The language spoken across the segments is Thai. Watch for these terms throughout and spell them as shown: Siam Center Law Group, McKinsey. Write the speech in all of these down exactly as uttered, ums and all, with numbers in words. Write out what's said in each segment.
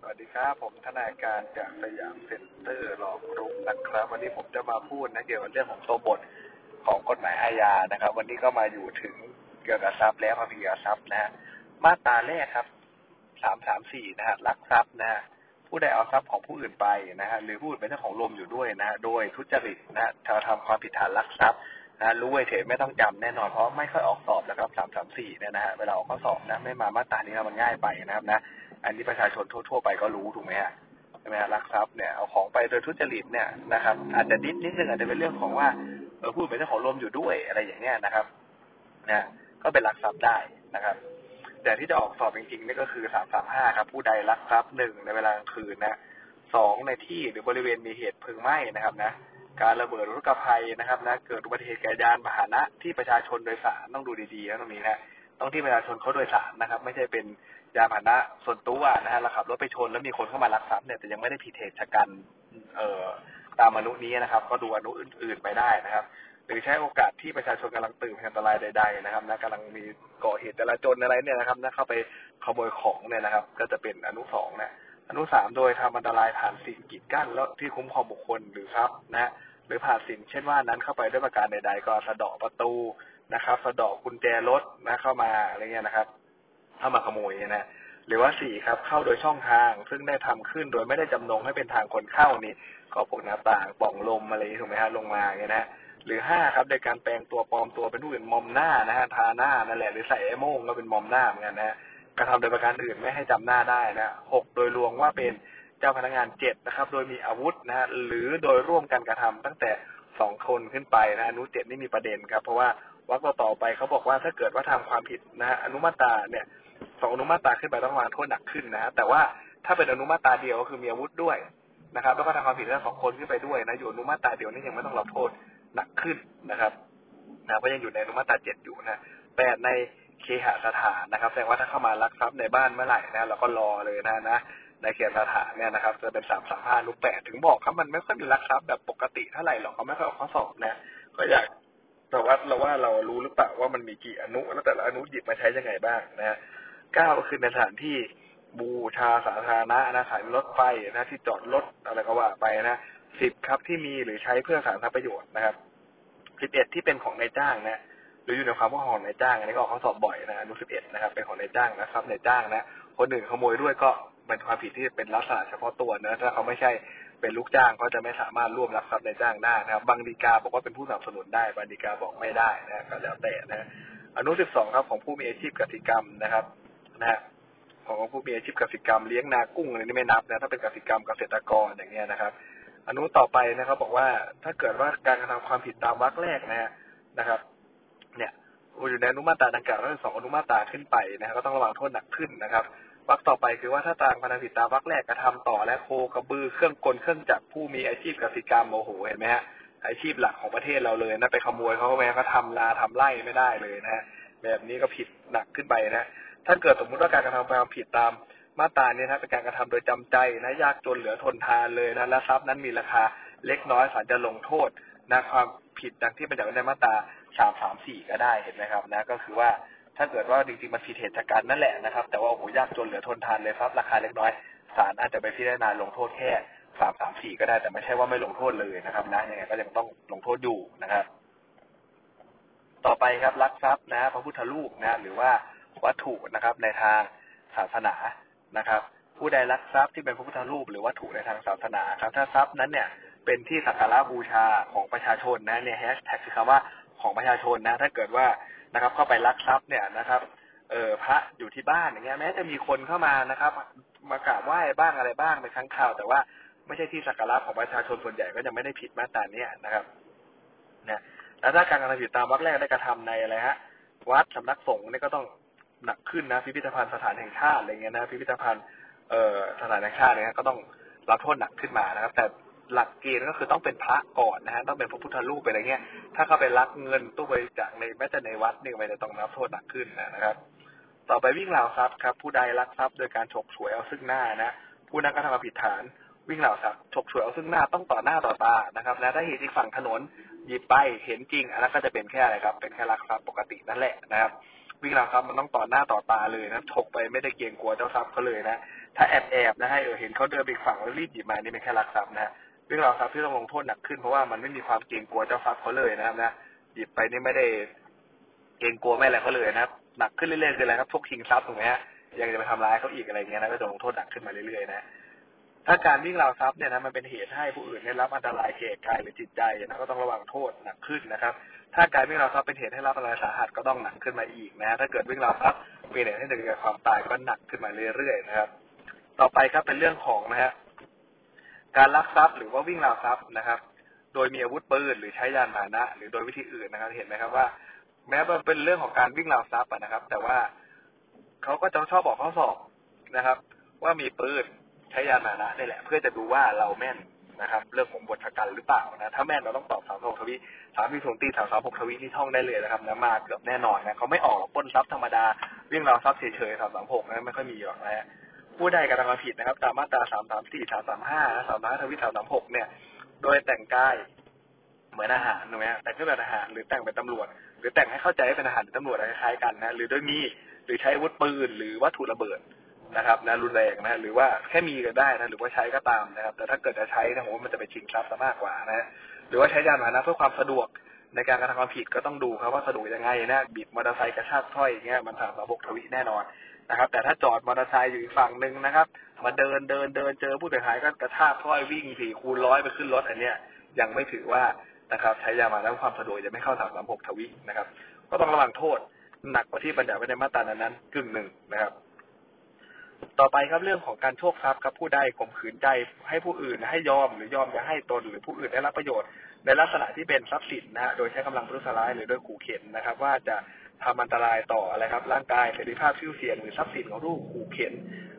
สวัสดีครับผมทนายการจากสยามเซ็นเตอร์หลอกรุกนะครับวันนี้ผมจะมาพูดนะเกี่ยวกับเรื่องของตัวบทของกฎหมายอาญานะครับวันนี้ก็มาอยู่ถึงเกี่ยวกับทรัพย์และความผิดเกี่ยวกับทรัพย์นะฮะมาตราแรกครับสามสามสี่นะฮะลักทรัพย์นะฮะผู้ใดเอาทรัพย์ของผู้อื่นไปนะฮะหรือผู้อื่นเป็นเจ้าของรวมอยู่ด้วยนะฮะโดยทุจริตนะฮะทำความผิดฐานลักทรัพย์นะรู้ไว้เฉยไม่ต้องจำแน่นอนเพราะไม่ค่อยออกสอบนะครับสามสามสี่เนี่ยนะฮะเวลาออกข้อสอบนะไม่มามาตรานี้มันง่ายไปนะครับนะอันนี้ประชาชนทั่วๆไปก็รู้ถูกไหมฮะใช่ไหมฮะลักทรัพย์เนี่ยเอาของไปโดยทุจริตเนี่ยนะครับอาจจะนิดนิดนึงอาจจะเป็นเรื่องของว่าเออผู้อื่นเป็นเจ้าของรวมอยู่ด้วยอะไรอย่างเงี้ยนะครับนะก็เป็นลักทรัพย์ได้นะครับแต่ที่จะออกสอบจริงๆนี่ก็คือสามสามห้าครับผู้ใดลักทรัพย์หนึ่งในเวลากลางคืนนะสองในที่หรือบริเวณมีเหตุเพลิงไหม้นะครับนะการระเบิดรุกภัยนะครับนะเกิดอุบัติเหตุแก่ยานพาหนะที่ประชาชนโดยสารต้องดูดีๆนะตรงนี้นะต้องที่ประชาชนเขาโดยสารนะครับไม่ใช่เป็นยานพาหนะส่วนตัวนะฮะเราขับรถไปชนแล้วมีคนเข้ามาลักทรัพย์เนี่ยแต่ยังไม่ได้ผิดเหตุชะกันเอ่อตามอนุนี้นะครับก็ดูอนุอื่นๆไปได้นะครับหรือใช้โอกาสที่ประชาชนกำลังตื่นภัยอันตรายใดๆนะครับนะกำลังมีก่อเหตุจลาจลอะไรเนี่ยนะครับนะเข้าไปขโมยของเนี่ยนะครับก็จะเป็นอนุสองนะอนุสามโดยทำอันตรายผ่านสิ่งกีดกั้นแล้วที่คุ้มครองบุคคลหรือทรัพย์นะหรือผ่านสิ่งเช่นว่านั้นเข้าไปด้วยประการใดๆก็สะเดาะประตูนะครับสะเดาะกุญแจรถนะเข้ามาอะไรเงี้ยนะครับเข้ามาขโมยนะหรือว่าสี่ครับเข้าโดยช่องทางซึ่งได้ทำขึ้นโดยไม่ได้จำนงให้เป็นทางคนเข้านี่ก็พวกหน้าต่างป่องลมอะไรถูกไหมฮะลงมาอย่างเงี้ยนะหรือห้าครับในการแปลงตัวปลอมตัวเป็นผู้อื่นมอมหน้านะฮะทาหน้านั่นแหละหรือใส่ไอ้โม่งก็เป็นมอมหน้าเหมือนกันนะกระทำโดยประการอื่นไม่ให้จำหน้าได้นะหกโดยลวงว่าเป็นเจ้าพนักงานเจ็ดนะครับโดยมีอาวุธนะฮะหรือโดยร่วมกันกระทำตั้งแต่สองคนขึ้นไปนะอนุเจ็ดนี่มีประเด็นครับเพราะว่าวรรคต่อไปเขาบอกว่าถ้าเกิดว่าทำความผิดนะฮะอนุมาตราเนี่ยสองอนุมาตราขึ้นไปต้องวางโทษหนักขึ้นนะฮะแต่ว่าถ้าเป็นอนุมาตราเดียวก็คือมีอาวุธด้วยนะครับแล้วก็ทำความผิดทั้งสองคนขึ้นไปด้วยนะอยู่อนุมาตราเดียวนี่ยังไม่ต้องรับโทษหนักขึ้นนะครับนะเพราะยังอยู่ในอนุมาตราเจ็ดอยู่นะแปดในเคหสถานนะครับแสดงว่าถ้าเข้ามาลักทรัพย์ในบ้านเมื่อไหร่นะเราก็รอเลยนะนะในเคหสถานเนี่ยนะครับจะเป็นสามสามห้ารูปแปดถึงบอกครับมันไม่ค่อยมีลักทรัพย์แบบปกติเท่าไหร่หรอกเขาไม่ค่อยออกข้อสอบนะก็อยากเราว่าเราว่าเรารู้หรือเปล่าว่ามันมีกี่อนุแล้วแต่ละอนุหยิบมาใช้ยังไงบ้างนะเก้าก็คือในสถานที่บูชาสาธารณะนะสถานรถไฟนะที่จอดรถอะไรก็ว่าไปนะสิบครับที่มีหรือใช้เพื่อสาธารณประโยชน์นะครับสิบเอ็ดที่เป็นของนายจ้างนะหรืออยู่ในความครอบครองนายจ้างอันนี้ก็ออกข้อสอบบ่อยนะอนุสิบเอ็ดนะครับเป็นของนายจ้างนะครับนายจ้างนะคนอื่นขโมยด้วยก็เป็นความผิดที่เป็นลักษณะเฉพาะตัวนะถ้าเขาไม่ใช่เป็นลูกจ้างก็จะไม่สามารถร่วมลักทรัพย์นายจ้างได้นะครับบางฎีกาบอกว่าเป็นผู้สนับสนุนได้บางฎีกาบอกไม่ได้นะก็แล้วแต่นะอนุสิบสองครับของผู้มีอาชีพกสิกรรมนะครับนะของผู้มีอาชีพกสิกรรมเลี้ยงนากุ้งอะไรนี่ไม่นับนะถ้าเป็นกสิกรรมเกษตรกรอย่างเงี้ยนะครับอนุต่อไปนะครับบอกว่าถ้าเกิดว่าการกระทำความผิดตามวรรคแรกนะฮะนะครับเนี่ยอยู่ในอนุมาตราดังกล่าวตั้งแต่สองอนุมาตราขึ้นไปนะก็ต้องระวังโทษหนักขึ้นนะครับวรรคต่อไปคือว่าถ้าตามความผิดตามวรรคแรกกระทำต่อและโคกระบือเครื่องกลเครื่องจักรผู้มีอาชีพกสิกรรมโอ้โหเห็นไหมฮะอาชีพหลักของประเทศเราเลยนะไปขโมยเขาแม้ก็ทำลาทำไร่ไม่ได้เลยนะแบบนี้ก็ผิดหนักขึ้นไปนะถ้าเกิดสมมติว่าการกระทำความผิดตามมาตราเนี่ยนะเป็นการกระทำโดยจำใจนะยากจนเหลือทนทานเลยนะและทรัพย์นั้นมีราคาเล็กน้อยศาลจะลงโทษนะความผิดดังที่บัญญัติไว้ในมาตราสามสามสี่ก็ได้เห็นไหมครับนะก็คือว่าถ้าเกิดว่าจริงๆมันผิดเหตุการณ์นั่นแหละนะครับแต่ว่าโอ้โหยากจนเหลือทนทานเลยทรัพย์ราคาเล็กน้อยศาลอาจจะไปพิจารณาลงโทษแค่สามสามสี่ก็ได้แต่ไม่ใช่ว่าไม่ลงโทษเลยนะครับนะยังไงก็ยังต้องลงโทษอยู่นะครับต่อไปครับลักทรัพย์นะพระพุทธรูปนะหรือว่าวัตถุนะครับในทางศาสนานะครับผู้ใดลักทรัพย์ที่เป็นพระพุทธรูปหรือวัตถุในทางศาสนาครับถ้าทรัพย์นั้นเนี่ยเป็นที่สักการะบูชาของประชาชนนะเนี่ยแฮชแท็กคือคำว่าของประชาชนนะถ้าเกิดว่านะครับเข้าไปลักทรัพย์เนี่ยนะครับเออพระอยู่ที่บ้านอย่างเงี้ยแม้จะมีคนเข้ามานะครับมากราบไหว้บ้างอะไรบ้างเป็นครั้งคราวแต่ว่าไม่ใช่ที่สักการะของประชาชนส่วนใหญ่ก็จะไม่ได้ผิดมาตรานี้นะครับนะแล้วถ้าการกระทำผิดตามวรรคแรกได้กระทำในอะไรฮะวัดสำนักสงฆ์นี่ก็ต้องหนักขึ้นนะพิพิธภัณฑ์สถานแห่งชาติอะไรเงี้ยนะพิพิธภัณฑ์เอ่อสถานแห่งชาติเนี่ยก็ต้องรับโทษหนักขึ้นมานะครับแต่หลักเกณฑ์ก็คือต้องเป็นพระก่อนนะฮะต้องเป็นพระพุทธรูปไปอะไรเงี้ยถ้าเขาไปลักเงินตู้บริจาคในแม้แต่ในวัดเนี่ยมันจะต้องรับโทษหนักขึ้นนะครับต่อไปวิ่งราวทรัพย์ครับผู้ใดลักทรัพย์โดยการฉกฉวยเอาซึ่งหน้านะผู้นั้นก็ทำความผิดฐานวิ่งราวทรัพย์ฉกฉวยเอาซึ่งหน้าต้องต่อหน้าต่อตานะครับและถ้าเห็นที่ฝั่งถนนหยิบไปเห็นจริงอันนั้นก็จะเป็นแค่อะไรครับเป็นแค่ลักทรัพย์ปกตินั่นแหละนะครับ วิ่งราวทรัพย์มันต้องต่อหน้าต่อตาเลยนะถกไปไม่ได้เกรงกลัวเจ้าทรัพย์เขาเลยนะถ้าแอบแอบนะให้เออเห็นเขาเดินไปฝั่งแล้วรีบหยิบมานี่เป็นแค่ลักทรัพย์นะวิ่งราวทรัพย์ที่ต้องลงโทษหนักขึ้นเพราะว่ามันไม่มีความเกรงกลัวเจ้าทรัพย์เขาเลยนะครับนะหยิบไปนี่ไม่ได้เกรงกลัวไม่อะไรเขาเลยนะครับหนักขึ้นเรื่อยๆคืออะไรครับพวกชิงทรัพย์ถูกไหมฮะยังจะไปทำร้ายเขาอีกอะไรเงี้ยนะก็จะลงโทษหนักขึ้นมาเรื่อยๆนะถ้าการวิ่งราวทรัพย์เนี่ยนะมันเป็นเหตุให้ผู้อื่นได้รับอันตรายแก่กายหรือจิตใจนะก็ต้องระวังโทษหนักขึ้นนะครับถ้าการวิ่งราวทรัพย์เป็นเหตุให้รับอันตรายสาหัสก็ต้องหนักขึ้นมาอีกนะถ้าเกิดวิ่งราวทรัพย์เป็นเหตุให้ถึงแก่ความตายก็หนักขึ้นมาเรื่อยๆนะครับต่อไปครับเป็นเรื่องของนะฮะการลักทรัพย์หรือว่าวิ่งราวทรัพย์นะครับโดยมีอาวุธปืนหรือใช้ยานพาหนะหรือโดยวิธีอื่นนะครับเห็นไหมครับว่าแม้มันเป็นเรื่องของการวิ่งราวทรัพย์นะครับแต่ว่าเขาก็จะชอบบอกข้อสอบนะครับว่ามีปืนใช้ยานพาหนะนี่แหละเพื่อจะดูว่าเราแม่นนะครับเรื่องของบทประกันหรือเปล่านะถ้าแม่นเราต้องตอบสามสองทวีสามวิสูงตีสามสามหกทวีนี่ท่องได้เลยนะครับนะมาเกือบแน่นอนนะเขาไม่ออกปล้นทรัพย์ธรรมดาวิ่งราวทรัพย์เฉยๆสามสามหกนะไม่ค่อยมีหรอกนะผู้ใดกระทำความผิดนะครับตามมาตราสามสามสี่สามสามห้าสามสามห้าทวีสามสามหกเนี่ยโดยแต่งกายเหมือนอาหารถูกไหมแต่งเครื่องแบบอาหารหรือแต่งเป็นตำรวจหรือแต่งให้เข้าใจว่าเป็นอาหารตำรวจคล้ายกันนะหรือโดยมีหรือใช้อาวุธปืนหรือวัตถุระเบิดนะครับนะรุนแรงนะหรือว่าแค่มีก็ได้นะหรือว่าใช้ก็ตามนะครับแต่ถ้าเกิดจะใช้นะผมว่ามันจะไปชิงทรัพย์ซะมากกว่านะหรือว่าใช้ยานพาหนะเพื่อความสะดวกในการกระทำความผิดก็ต้องดูครับว่าสะดวกยังไงนะบิดมอเตอร์ไซค์กระชากสร้อยอย่างเงี้ยมันสามสามหกทวีแน่นอนนะครับแต่ถ้าจอดมอเตอร์ไซค์อยู่อีกฝั่งนึงนะครับมาเดินเดินเดินเจอผู้เสียหายก็กระชากสร้อยวิ่งสี่คูณร้อยไปขึ้นรถอันเนี้ยยังไม่ถือว่านะครับใช้ยานพาหนะเพื่อความสะดวกจะไม่เข้าสามสามหกทวีนะครับก็ต้องระวังโทษหนักกว่าที่บัญญัติไว้ในมาตรานั้นๆกึ่งหนึ่งนะครับต่อไปครับเรื่องของการโชคทรัพย์ครับผู้ใดข่มขืนใจให้ผู้อื่นให้ยอมหรือยอมจะให้ตนหรือผู้อื่นได้รับประโยชน์ในลักษณะที่เป็นทรัพย์สินนะฮะโดยใช้กำลังประทุษร้ายหรือโดยขู่เข็นนะครับว่าจะทำอันตรายต่ออะไรครับร่างกายเสรีภาพชื่อเสียงหรือทรัพย์สินของผู้ขู่เข็น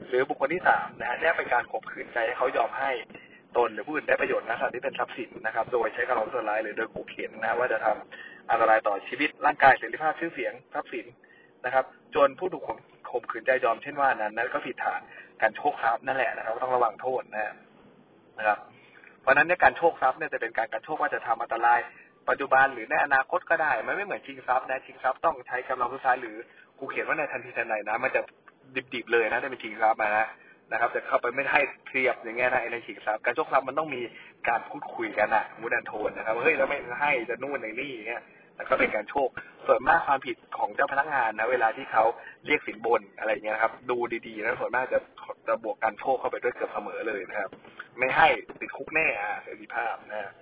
หรือบุคคลที่สามนะฮะนี่เป็นการข่มขืนใจให้เขายอมให้ตนหรือผู้อื่นได้ประโยชน์ในลักษณะที่เป็นทรัพย์สินนะครับโดยใช้กำลังประทุษร้ายหรือโดยขู่เข็นนะว่าจะทำอันตรายต่อชีวิตร่างกายเสรีภาพชื่อเสียงทรัพย์สินนะครับจนผู้ถูกข่มขืนใจยอมเช่นว่านั้นนั้นก็ผิดฐานการโชคทรัพย์นั่นแหละนะครับต้องระวังโทษนะนะครับเพราะนั้นในการโชคทรัพย์เนี่ยจะเป็นการกระโชกว่าจะทำอันตรายปัจจุบันหรือในอนาคตก็ได้มันไม่เหมือนชิงทรัพย์นะชิงทรัพย์ต้องใช้กำลังผู้ชายหรือกูเขียนว่าในทันทีทันใดนะมันจะดิบๆเลยนะถ้าเป็นชิงทรัพย์นะนะครับจะเข้าไปไม่ให้เทียบอย่างเงี้ยนะในชิงทรัพย์การโชคทรัพย์มันต้องมีการพูดคุยกันนะมุดันโทนนะครับเฮ้ยแล้วไม่ให้จะนู่นในนี่อย่างเงี้ยก็เป็นการโชคส่วนมากความผิดของเจ้าพนักงานนะเวลาที่เขาเรียกสินบนอะไรเงี้ยนะครับดูดีๆนะส่วนมากจะจะบวกการโชคเข้าไปด้วยเกือบเสมอเลยนะครับไม่ให้ติดคุกแน่อ่ะเสรีภาพนะ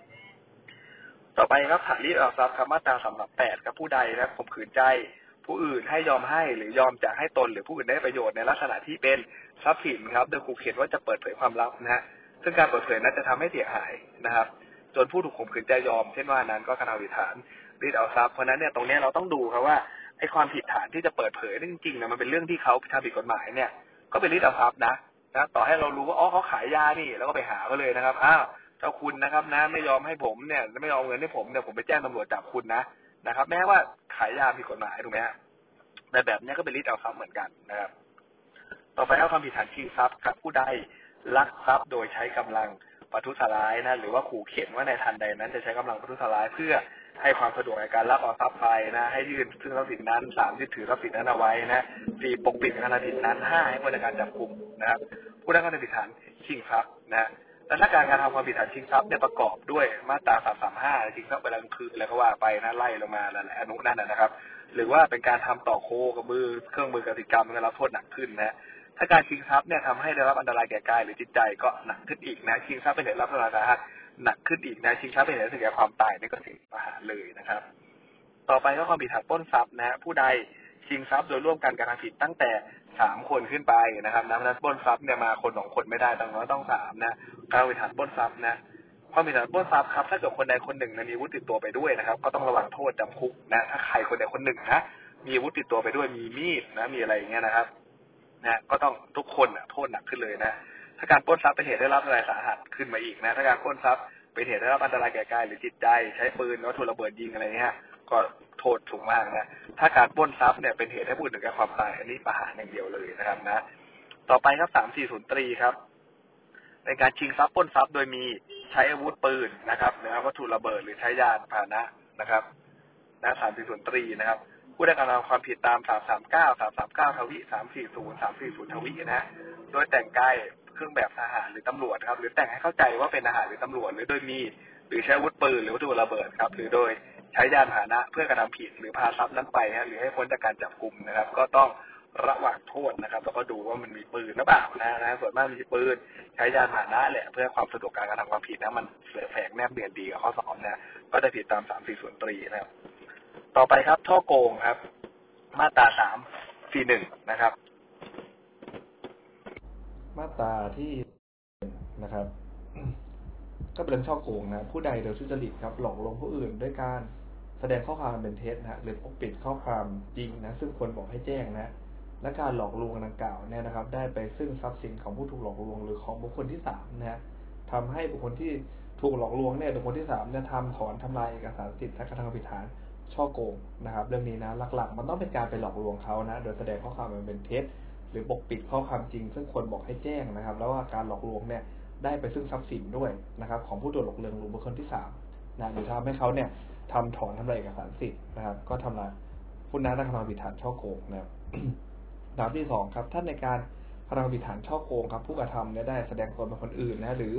ต่อไปครับฐานรีดเอาทรัพย์ครับมาตราสามสิบแปดกับผู้ใดนะข่มขืนใจผู้อื่นให้ยอมให้หรือยอมจะให้ตนหรือผู้อื่นได้ประโยชน์ในลักษณะที่เป็นทรัพย์สินครับโดยขู่เข็นว่าจะเปิดเผยความลับนะฮะซึ่งการเปิดเผยนั้นจะทำให้เสียหายนะครับจนผู้ถูกข่มขืนใจยอมเช่นว่านั้นก็กระทำผิดฐานรีดเอาทรัพย์เพราะนั้นเนี่ยตรงนี้เราต้องดูครับว่าไอ้ความผิดฐานที่จะเปิดเผยจริงๆนะมันเป็นเรื่องที่เขาทำผิดกฎหมายเนี่ยก็เป็นรีดเอาทรัพย์นะนะต่อให้เรารู้ว่าอ๋อเขาขายยานี่แล้วก็ไปหาเขาเลยนะครับอ้าวเจ้าคุณนะครับนะไม่ยอมให้ผมเนี่ยไม่ยอมเงินให้ผมเนี่ยผมไปแจ้งตำรวจจับคุณนะนะครับแม้ว่าขายยาผิดกฎหมายถูกไหมฮะแต่แบบนี้ก็เป็นรีดเอาทรัพย์เหมือนกันนะครับต่อไปเอาความผิดฐานชิงทรัพย์กับผู้ใดลักทรัพย์โดยใช้กำลังประทุษร้ายนะหรือว่าขู่เข็นว่าในทันใดนั้นจะใช้กำลังประทุษร้ายเพื่อให้ความสะดวกในการรับเอาทรัพย์ไปนะให้ยืนซึ่งทรัพย์สินนั้นสามยึดถือทรัพย์สินนั้นเอาไว้นะสี่ปกปิดการผิดนั้นห้าให้บริการจับกุมนะครับผู้ได้กระทำผิดฐานชิงทรัพย์นะและถ้าการการทำความผิดฐานชิงทรัพย์เนี่ยประกอบด้วยมาตราสามสามห้าชิงทรัพย์ไปกลางคืนอะไรก็ว่าไปนะไล่ลงมานั่นแหละอนุนั่นนะครับหรือว่าเป็นการทำต่อโคกับมือเครื่องมือกสิกรรมก็รับโทษหนักขึ้นนะถ้าการชิงทรัพย์เนี่ยทำให้ได้รับอันตรายแก่กายหรือจิตใจก็หนักขึ้นอีกนะชิงทรัพย์เป็นเหตุรับอันตรายสาหัสหนักขึ้นอีกนะชิงทรัพย์เป็นเหตุถึงแก่ความตายนี่ก็ถึงประหารเลยนะครับต่อไปก็ความผิดฐานปล้นทรัพย์นะฮะผู้ใดชิงทรัพย์โดยร่วมกันกระทำผิดตั้งแต่สามคนขึ้นไปนะครับนะปล้นทรัพย์เนี่ยมาคนสองคนไม่ได้ต้องน้อยต้องสามนะการผิดฐานปล้นทรัพย์นะความผิดฐานปล้นทรัพย์ครับถ้าเกิดคนใดคนหนึ่งมีอาวุธติดตัวไปด้วยนะครับก็ต้องระวังโทษจำคุกนะถ้าใครคนใดคนหนึ่งนะมีอาวุธติดตัวไปด้วยมีมีดนะมีอะไรอย่างเงี้ยนะครับนะก็ต้องทุกคนนะโทษหนักขึ้นเลยนะถ้าการปล้นทรัพย์เป็นเหตุได้รับอันตรายสาหัสขึ้นมาอีกนะถ้าการปล้นทรัพย์เป็นเหตุได้รับอันตรายแก่กายหรือจิตใจใช้ปืนวัตถุระเบิดยิงอะไรเงี้ยก็โทษสูงมากนะถ้าการปล้นทรัพย์เนี่ยเป็นเหตุให้ผู้อื่นถึงแก่ความตายอันนี้ประหารอย่างเดียวเลยนะครับนะต่อไปครับสามสี่ศูนย์ตรีครับในการชิงทรัพย์ปล้นทรัพย์โดยมีใช้อาวุธปืนนะครับหรือวัตถุระเบิดหรือใช้ยานพาหนะนะครับนะสามสี่ศูนย์ตรีนะครับ ผู้ได้กระทำความผิดตามสามสามเก้า สามสามเก้าทวีสามสี่ศูนย์ สามสี่ศูนย์ทวีนะฮะโดยแต่งกายเครื่องแบบทหารหรือตำรวจครับหรือแต่งให้เข้าใจว่าเป็นทหารหรือตำรวจหรือโดยมีหรือใช้อาวุธปืนหรือวัตถุระเบิดครับหรือโดยใช้ยานพาหนะเพื่อกระทำผิดหรือพาทรัพย์นั้นไปฮะหรือให้พ้นจากการจับกุมนะครับก็ต้องระวังโทษนะครับแล้วก็ดูว่ามันมีปืนหรือเปล่านะนะส่วนมากมีปืนใช้ยานพาหนะแหละเพื่อความสะดวกการกระทำความผิดนะมันเสือแฝงแนบเนียนดีกับข้อสอบนะก็จะผิดตามสามสี่ศูนย์สามนะครับต่อไปครับช่อโกงครับมาตราสามสี่หนึ่งนะครับมาตราที่นะครับก็เป็นเรื่องช่อโกงนะผู้ใดโดยทุจริตครับหลอกลวงผู้อื่นด้วยการแสดงข้อความเป็นเท็จนะหรือปกปิดข้อความจริงนะซึ่งควรบอกให้แจ้งนะและการหลอกลวงดังกล่าวเนี่ยนะครับได้ไปซึ่งทรัพย์สินของผู้ถูกหลอกลวงหรือของบุคคลที่สามนะฮะทำให้บุคคลที่ถูกหลอกลวงเนี่ยหรือคนที่สามเนี่ยทำถอนทำลายเอกสารสิทธิ์และกระทำความผิดฐานช่อโกงนะครับเรื่องนี้นะหลักๆมันต้องเป็นการไปหลอกลวงเขานะโดยแสดงข้อความเป็นเท็จหรือปกปิดข้อความจริงซึ่งควรบอกให้แจ้งนะครับแล้วว่าการหลอกลวงเนี่ยได้ไปซึ่งทรัพย์สินด้วยนะครับของผู้ถูกหลอกลวงหรือบุคคลที่สามนะหรือทำให้เขาเนี่ยทำถอนทำลายเอกสารสิทธิ์นะครับก็ทำลายผู้นั้นกระทำความผิดฐานช่อโกงนะครับตามที่สองครับท่านในการกระทำความผิดฐานช่อโกงครับผู้กระทำเนี่ยได้แสดงตนเป็นคนอื่นนะหรือ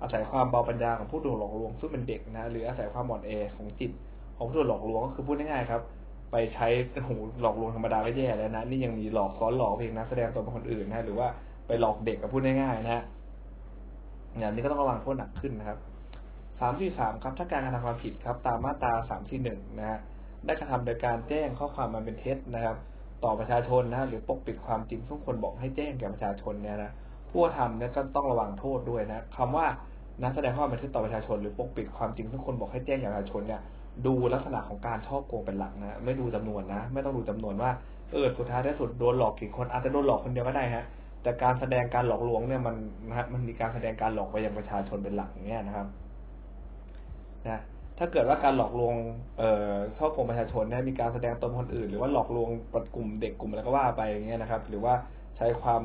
อาศัยความเบาปัญญาของผู้ถูกหลอกลวงซึ่งเป็นเด็กนะหรืออาศัยความอ่อนแอของจิตของผู้ถูกหลอกลวงก็คือพูดง่ายๆครับไปใช้หูหลอกลวงธรรมดาไม่แย่แล้วนะนี่ยังมีหลอกซ้อนหลอกเองนะแสดงตนเป็นคนอื่นนะหรือว่าไปหลอกเด็กกับพูดง่ายๆนะอย่างนี้ก็ต้องระวังโทษหนักขึ้นนะครับสามสี่สามครับถ้าการกระทำความผิดครับตามมาตราสามสี่หนึ่งนะฮะได้กระทำโดยการแจ้งข้อความมันเป็นเท็จนะครับต่อประชาชนนะหรือปกปิดความจริงซึ่งควรบอกให้แจ้งแก่ประชาชนเนี่ยนะผู้ทำเนี่ยก็ต้องระวังโทษด้วยนะคำว่านะแสดงข้อความเท็จต่อประชาชนหรือปกปิดความจริงซึ่งควรบอกให้แจ้งแก่ประชาชนเนี่ยดูลักษณะของการช่อโกงเป็นหลักนะไม่ดูจำนวนนะไม่ต้องดูจำนวนว่าเออสุดท้ายได้สุดโดนหลอกกี่คนอาจจะโดนหลอกคนเดียวก็ได้ฮะแต่การแสดงการหลอกลวงเนี่ยมันนะฮะมันมีการแสดงการหลอกไปยังประชาชนเป็นหลักอย่างเงี้ยนะครับนะถ้าเกิดว่าการหลอกลวงเอ่อช่อโกงประชาชนเนี่ยมีการแสดงตนคนอื่นหรือว่าหลอกลวงกลุ่มเด็กกลุ่มอะไรก็ว่าไปอย่างเงี้ยนะครับหรือว่าใช้ความ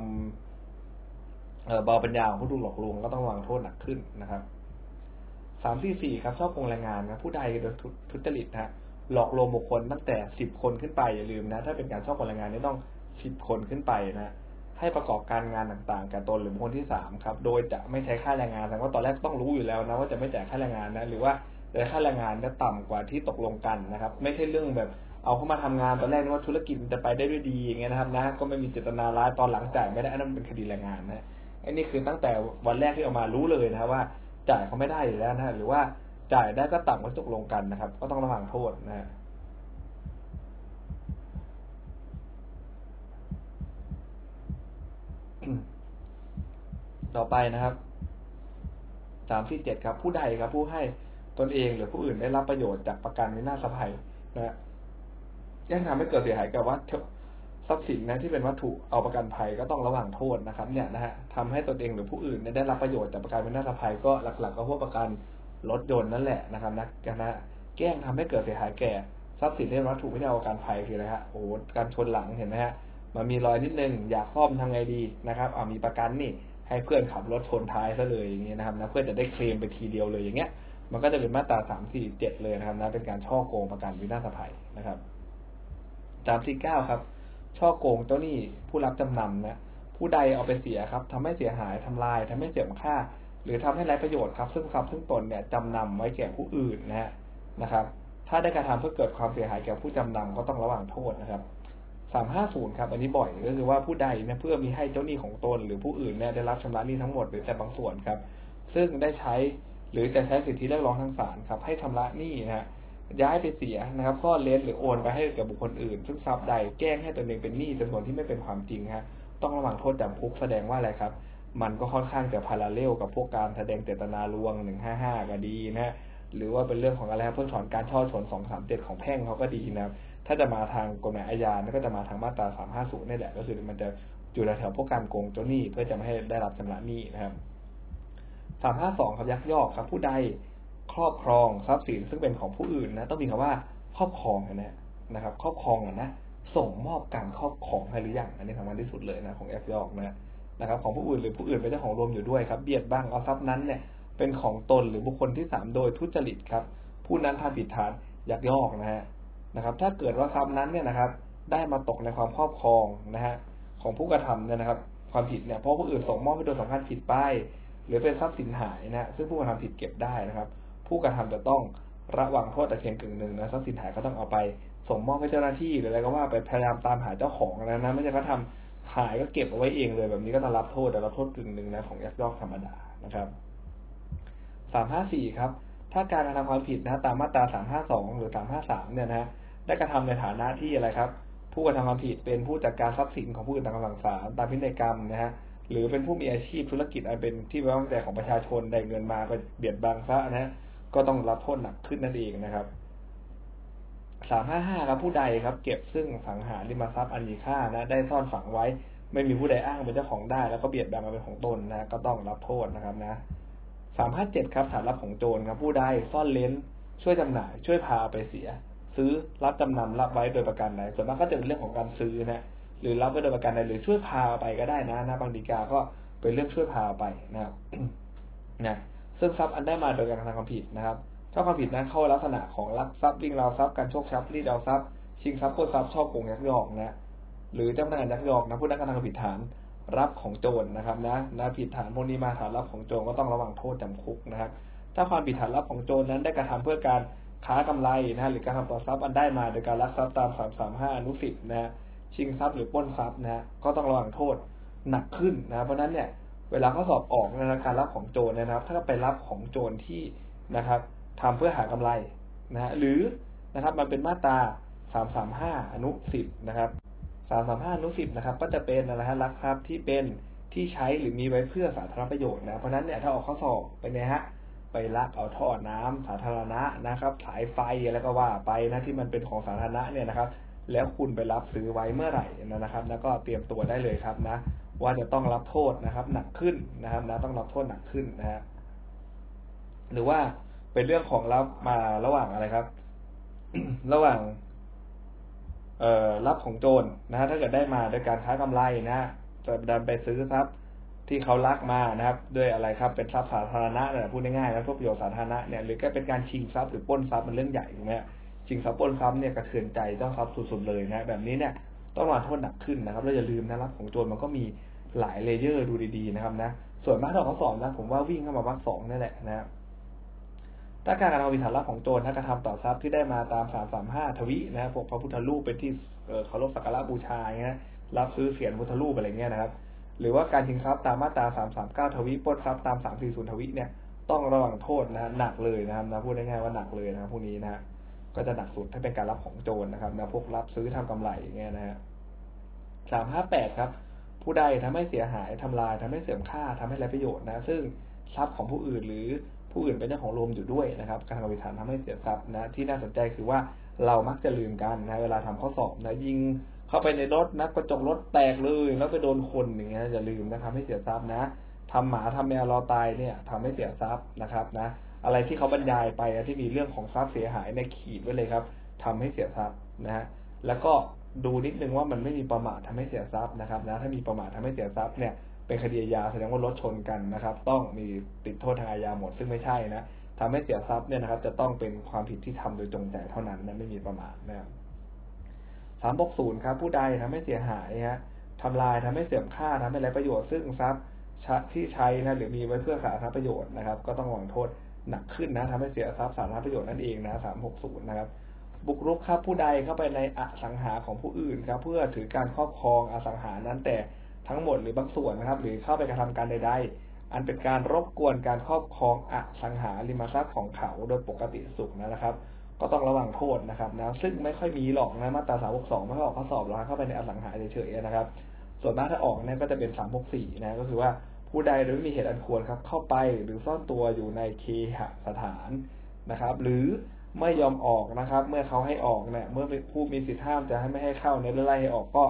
เอ่อเบาปัญญาของผู้ถูกหลอกลวงก็ต้องระวังโทษหนักขึ้นนะครับสามสี่สี่ครับช่อโกงแรงงานนะผู้ใดโดยทุจริตนะหลอกลวงบุคคลตั้งแต่สิบคนขึ้นไปอย่าลืมนะถ้าเป็นการช่อโกงแรงงานนี่ต้องสิบคนขึ้นไปนะให้ประกอบการงานต่างๆแก่ตนหรือบุคคลที่สามครับโดยจะไม่ใช้ค่าแรงงานแสดงว่าตอนแรกต้องรู้อยู่แล้วนะว่าจะไม่จ่ายค่าแรงงานนะหรือว่าแต่ค่าแรงงานก็ต่ำกว่าที่ตกลงกันนะครับไม่ใช่เรื่องแบบเอาเข้ามาทำงานตอนแรกนึกว่าธุรกิจจะไปได้ด้วยดีอย่างเงี้ยนะครับนะก็ไม่มีเจตนาร้ายตอนหลังจ่ายไม่ได้อันนั้นเป็นคดีแรงงานนะไอ้นี่คือตั้งแต่วันแรกที่เอามารู้เลยนะว่าจ่ายเขาไม่ได้อยู่แล้วนะหรือว่าจ่ายได้ก็ต่ำกว่าตกลงกันนะครับก็ต้องระวังโทษนะฮะต่อไปนะครับสามที่เจ็ดครับผู้ใดครับผู้ให้ตนเองหรือผู้อื่นได้รับประโยชน์จากประกันวินาศภัยนะยังทำให้เกิดเสียหายกับวัตถุทรัพย์สินนะที่เป็นวัตถุเอาประกันภัยก็ต้องระวังโทษนะครับเนี่ยนะฮะทำให้ตนเองหรือผู้อื่นได้รับประโยชน์จากประกันวินาศภัยก็หลักๆก็พวกประกันรถยนต์นั่นแหละนะครับนะนะแกล้งทำให้เกิดเสียหายแก่ทรัพย์สินที่เป็นวัตถุไม่ได้เอาประกันภัยคืออะไรฮะโอ้การชนหลังเห็นไหมฮะมันมีรอยนิดนึงอยากซ่อมทำไงดีนะครับเอามีประกันนี่ให้เพื่อนขับรถชนท้ายซะเลยอย่างเงี้ยนะครับนะเพื่อจะได้เคลมไปทีเดียวเลยอย่างเงี้ยมันก็จะเป็นมาตราสามสี่เจ็ดเลยนะครับนะเป็นการช่อโกงประกันวินาศภัยนะครับสามสี่เก้าครับช่อโกงเจ้าหนี้ผู้รับจำนำนะผู้ใดเอาไปเสียครับทำให้เสียหายทำลายทำให้เสื่อมค่าหรือทำให้ไร้ประโยชน์ครับซึ่งทรัพย์ซึ่งตนเนี่ยจำนำไว้แก่ผู้อื่นนะฮะนะครับถ้าได้กระทำเพื่อเกิดความเสียหายแก่ผู้จำนำก็ต้องระวังโทษนะครับสามห้าศูนย์ครับอันนี้บ่อยก็คือว่าผู้ใดเนี่ยเพื่อมีให้เจ้าหนี้ของตนหรือผู้อื่นเนี่ยได้รับชำระหนี้ทั้งหมดหรือแต่บางส่วนครับซึ่งได้ใช้หรือจะใช้สิทธิเรียกร้องทางศาลครับให้ชำระหนี้นะฮะย้ายไปเสียนะครับซ่อนเร้นหรือโอนไปให้กับบุคคลอื่นซึ่งทรัพย์ใดแกล้งให้ตนเองเป็นหนี้จำนวนที่ไม่เป็นความจริงฮะต้องระวังโทษจำคุกแสดงว่าอะไรครับมันก็ค่อนข้างจะพาราเลลกับพวกการแสดงเจตนาลวงหนึ่งห้าห้าก็ดีนะฮะหรือว่าเป็นเรื่องของอะไรเพิกถอนการช่อฉนสองสามเจ็ดของแพ่งเขาก็ดีนะครับถ้าจะมาทางกฎหมายอาญาก็จะมาทางมาตราสามห้าศูนย์นี่แหละก็คือมันจะอยู่ในแถวพวกการโกงเจ้าหนี้เพื่อจะไม่ให้ได้รับชำระหนี้นะครับสามห้าสองครับยักยอกครับผู้ใดครอบครองทรัพย์สินซึ่งเป็นของผู้อื่นนะต้องมีคำว่าครอบครองนะนะครับครอบครองนะส่งมอบการครอบครองให้หรือยังอันนี้สำคัญที่สุดเลยนะของยักยอกนะนะครับของผู้อื่นหรือผู้อื่นเป็นเจ้าของรวมอยู่ด้วยครับเบียดบังเอาทรัพย์นั้นเนี่ยเป็นของตนหรือบุคคลที่สามโดยทุจริตครับผู้นั้นทำผิดฐานยักยอกนะฮะ นะครับถ้าเกิดว่าทรัพย์นั้นเนี่ยนะครับได้มาตกในความครอบครองนะฮะของผู้กระทำเนี่ยนะครับความผิดเนี่ยเพราะผู้อื่นส่งมอบให้โดยสำคัญผิดไปหรือเป็นทรัพย์สินหายนะซึ่งผู้กระทำผิดเก็บได้นะครับผู้กระทำจะต้องระวังโทษแต่เพียงกึ่งหนึ่งนะทรัพย์สินหายก็ต้องเอาไปส่งมอบให้เจ้าหน้าที่หรืออะไรก็ว่าไปพยายามตามหาเจ้าของนะนะไม่ใช่เขาทำหายก็เก็บเอาไว้เองเลยแบบนี้ก็ต้องรับโทษแต่รับโทษกึ่งหนึ่งนะของยักยอกธรรมดานะครับสามห้าสี่ครับถ้าการกระทำความผิดนะตามมาตราสามห้าสองหรือสามห้าสามเนี่ยนะได้กระทำในฐานะที่อะไรครับผู้กระทำความผิดเป็นผู้จัดการทรัพย์สินของผู้อื่นตามคำสั่งศาลตามพินัยกรรมนะฮะหรือเป็นผู้มีอาชีพธุรกิจอันเป็นที่ไว้วางใจของประชาชนได้เงินมาไปเบียดบังซะนะฮะก็ต้องรับโทษหนักขึ้นนั่นเองนะครับสามห้าห้าครับผู้ใดครับเก็บซึ่งสังหาริมทรัพย์อันมีค่านะได้ซ่อนฝังไว้ไม่มีผู้ใดอ้างเป็นเจ้าของได้แล้วก็เบียดบังมาเป็นของตนนะก็ต้องรับโทษนะครับนะสามห้าเจ็ดครับฐานรับของโจรครับผู้ใดซ่อนเล้นช่วยจำหน่ายช่วยพาไปเสียซื้อรับจำนำรับไว้โดยประการใดส่วนมากก็จะเป็นเรื่องของการซื้อนะหรือรับไว้โดยประการใดหรือช่วยพาไปก็ได้นะนะบางฎีกาก็เป็นเรื่องช่วยพาไปนะครับนะซึ่งทรัพย์อันได้มาโดยการกระทำความผิดนะครับถ้าความผิดนั้นเข้าลักษณะของลักทรัพย์วิ่งราวทรัพย์การโชคทรัพย์รีดเอาทรัพย์ชิงทรัพย์ปล้นทรัพย์ช่อโกงยักยอกนะหรือเจ้าพนักงานยักยอกนะผู้นั้นกระทำความผิดฐานรับของโจรนะครับนะนะผิดฐานพวกนี้มาฐานรับของโจรก็ต้องระวังโทษจำคุกนะครับถ้าความผิดฐานรับของโจรนั้นได้กระทำเพื่อการค้ากำไรนะหรือการทำต่อทรัพย์อันได้มาโดยการลักทรัพย์ตามสามสามห้าอนุสิบนะชิงทรัพย์หรือปล้นทรัพย์นะก็ต้องระวังโทษหนักขึ้นนะเพราะนั้นเนี่ยเวลาเขาสอบออกในการรับของโจรนะครับถ้าไปรับของโจรที่นะครับทำเพื่อหากำไรนะหรือนะครับมันเป็นมาตราสามสามห้าอนุสิบนะครับสามสามห้าอนุสิบนะครับก็จะเป็นอะไรฮะลักทรัพย์ที่เป็นที่ใช้หรือมีไว้เพื่อสาธารณประโยชน์นะเพราะนั้นเนี่ยถ้าออกข้อสอบไปเนี่ยฮะไปลักเอาท่อน้ำสาธารณะนะครับสายไฟอะไรก็ว่าไปนะที่มันเป็นของสาธารณะเนี่ยนะครับแล้วคุณไปรับซื้อไว้เมื่อไหร่นะครับแล้วก็เตรียมตัวได้เลยครับนะว่าจะต้องรับโทษนะครับหนักขึ้นนะครับนะต้องรับโทษหนักขึ้นนะฮะหรือว่าเป็นเรื่องของรับมาระหว่างอะไรครับ ระหว่างเอ่อรับของโจร นะฮะถ้าเกิดได้มาโดยการค้ากำไรนะจะดันไปซื้อทรัพย์ที่เขาลักมานะครับด้วยอะไรครับเป็นทรัพย์สาธารณะนะพูดง่ายๆนะพวกประโยชน์สาธารณะเนี่ยหรือก็เป็นการชิงทรัพย์หรือปล้นทรัพย์มันเรื่องใหญ่ถูกไหมชิงทรัพย์ปล้นทรัพย์เนี่ยกระเทือนใจเจ้าทรัพย์สุดๆเลยนะแบบนี้เนี่ยต้องระวังโทษหนักขึ้นนะครับเราอย่าลืมนะรับของโจรมันก็มีหลายเลเยอร์ดูดีๆนะครับนะส่วนมากเราข้อสอบนะผมว่าวิ่งเข้ามาวักสองนี่แหละนะถ้าการกระทำผิดฐานรับของโจรถ้ากระทำต่อทรัพย์ที่ได้มาตามสามสามห้าทวินะพวกพระพุทธรูปเป็นที่เคารพสักการะบูชาอย่างเงี้ยรับซื้อเสียรพุทธรูปอะไรเงี้ยนะครับหรือว่าการชิงทรัพย์ตามมาตราสามสามเก้าทวิปล้นทรัพย์ตามสามสี่ศูนย์ทวิเนี่ยต้องระวังโทษนะหนักเลยนะครับนะพูดง่ายๆว่าหนักเลยนะพวกนี้นะก็จะหนักสุดถ้าเป็นการรับของโจร น, นะครับนะพวกรับซื้อทำกำไรอย่างเงี้ยนะฮะสามห้าแปดครับผู้ใดทำให้เสียหายทำลายทำให้เสื่อมค่าทำให้ไร้ประโยชน์นะซึ่งทรัพย์ของผู้อื่นหรือผู้อื่นเป็นเจ้าของรวมอยู่ด้วยนะครับการกระทำผิดฐานทำให้เสียทรัพย์นะที่น่าสนใจคือว่าเรามักจะลืมกันนะเวลาทำข้อสอบนะยิงเข้าไปในรถนะกระจกรถแตกเลยแล้วไปโดนคนอย่างเงี้ยอย่าลืมนะทำให้เสียทรัพย์นะทำหมาทำแมวรอตายเนี่ยทำให้เสียทรัพย์นะครับนะอะไรที่เขาบรรยายไปที่มีเรื่องของทรัพย์เสียหายในขีดไว้เลยครับทำให้เสียทรัพย์นะฮะแล้วก็ดูนิดนึงว่ามันไม่มีประมาททำให้เสียทรัพย์นะครับนะถ้ามีประมาททำให้เสียทรัพย์เนี่ยเป็นคดีอาญาแสดงว่ารถชนกันนะครับต้องมีติดโทษทางอาญาหมดซึ่งไม่ใช่นะทำให้เสียทรัพย์เนี่ยนะครับจะต้องเป็นความผิดที่ทำโดยจงใจเท่านั้นนะไม่มีประมาทนะครับสามหกศูนย์ครับผู้ใดทำให้เสียหายฮะทำลายทำให้เสื่อมค่าทำให้ไร้ประโยชน์ซึ่งทรัพย์ที่ใช้นะหรือมีไว้เพื่อสาธารณประโยชน์นะครับก็ต้องระวังโทษหนักขึ้นนะทำให้เสียทรัพย์สาธารณประโยชน์นั่นเองนะสามหกศูนย์นะครับบุกรุกครับผู้ใดเข้าไปในอสังหาของผู้อื่นครับเพื่อถือการครอบครองอสังหานั้นแต่ทั้งหมดหรือบางส่วนนะครับหรือเข้าไปกระทำการใดๆอันเป็นการรบกวนการครอบครองอสังหาริมทรัพย์ของเขาโดยปกติสุขนะครับก็ต้องระวังโทษนะครับนะซึ่งไม่ค่อยมีหรอกนะมาตราสามหกสองไม่ค่อยออกข้อสอบแล้วเข้าไปในอสังหาเฉยๆนะครับส่วนมากถ้าออกเนี่ยก็จะเป็นสามหกสี่นะก็คือว่าผู้ใดโดยไม่มีเหตุอันควรครับเข้าไปหรือซ่อนตัวอยู่ในเคหสถานนะครับหรือไม่ยอมออกนะครับเมื่อเขาให้ออกเนี่ยเมื่อผู้มีสิทธิ์ห้ามจะให้ไม่ให้เข้าเนี่ยไล่ให้ออกก็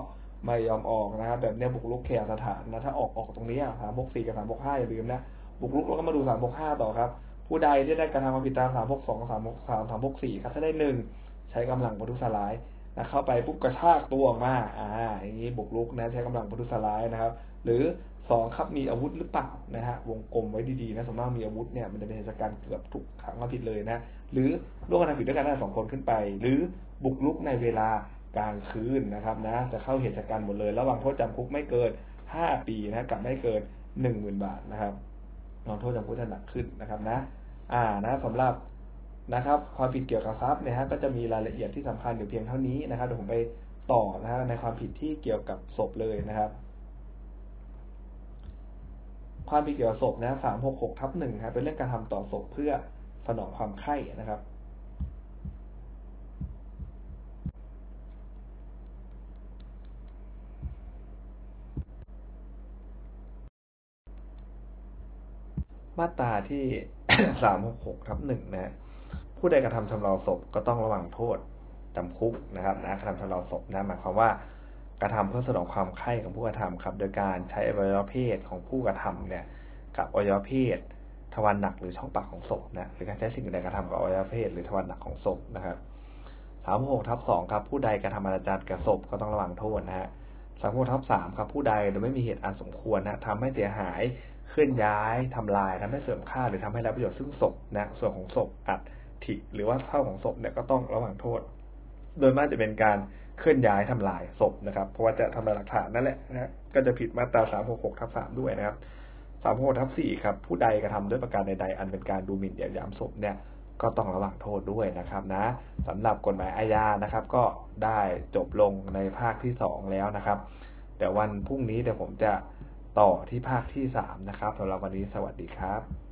ไม่ยอมออกนะครับแบบนี้บุกรุกเคหสถานนะถ้าออกออกตรงนี้สามหกสี่กับสามหกห้าอย่าลืมนะบุกรุกแล้วก็มาดูสามหกห้าต่อครับผู้ใดที่ได้กระทำความผิดตามสามหกสอง สามหกสาม สามหกสี่ครับถ้าได้หนึ่งใช้กำลังประทุษร้ายนะเข้าไปปุ๊บกระชากตัวออกมาอ่าอย่างนี้บุกรุกนะใช้กำลังประทุษร้ายนะครับหรือ สองครับมีอาวุธหรือเปล่านะฮะวงกลมไว้ดีๆนะสมมติมีอาวุธเนี่ยมันจะเป็นเหตุการณ์เกือบถูกขังมาผิดเลยนะหรือร่วมกันทำผิดด้วยกันตั้งแต่สองคนขึ้นไปหรือบุกรุกในเวลากลางคืนนะครับนะจะเข้าเหตุการณ์หมดเลยระหว่างโทษจำคุกไม่เกินห้าปีนะกับไม่เกิน หนึ่งหมื่น บาทนะครับลองโทษจำคุกจะหนักขึ้นนะครับนะอ่านะสำหรับนะครับความผิดเกี่ยวกับทรัพย์นะฮะก็จะมีรายละเอียดที่สำคัญอยู่เพียงเท่านี้นะครับเดี๋ยวผมไปต่อนะฮะในความผิดที่เกี่ยวกับศพเลยนะครับความผิดเกี่ยวกับศพนะสามหกหกทับหนึ่งครับเป็นเรื่องการทำต่อศพเพื่อสนองความใคร่นะครับมาตราที่สามหกหกทับหนึ่งนะผู้ใดกระทำชำเราศพก็ต้องระวังโทษจำคุกนะครับนะกระทำชำเราศพนะหมายความว่ากระทำเพื่อสนองความใคร่ของผู้กระทำครับโดยการใช้อวัยวะเพศของผู้กระทำเนี่ยกับอวัยวะเพศทวารหนักหรือช่องปากของศพนะหรือการใช้สิ่งใดกระทำกับอวัยวะเพศหรือทวารหนักของศพนะครับสามหกทับสองครับผู้ใดกระทำอนาจารแก่ศพก็ต้องระวังโทษนะฮะสามหกทับสามครับผู้ใดโดยไม่มีเหตุอันสมควรนะทำให้เสียหายเคลื่อนย้ายทำลายทำให้เสื่อมค่าหรือทำให้รับประโยชน์ซึ่งศพนะส่วนของศพอัฐิหรือว่าเท่าของศพเนี่ยก็ต้องระวังโทษโดยมากจะเป็นการเคลื่อนย้ายทำลายศพนะครับเพราะว่าจะทำลายหลักฐานนั่นแหละนะก็จะผิดมาตรา สามหกหกทับสาม ด้วยนะครับ สามหกหกทับสี่ ครับผู้ใดกระทำด้วยประการใดๆอันเป็นการดูหมิ่นเหยียดหยามศพเนี่ยก็ต้องระวังโทษด้วยนะครับนะสำหรับกฎหมายอาญานะครับก็ได้จบลงในภาคที่สองแล้วนะครับแต่วันพรุ่งนี้เดี๋ยวผมจะต่อที่ภาคที่สามนะครับสำหรับวันนี้สวัสดีครับ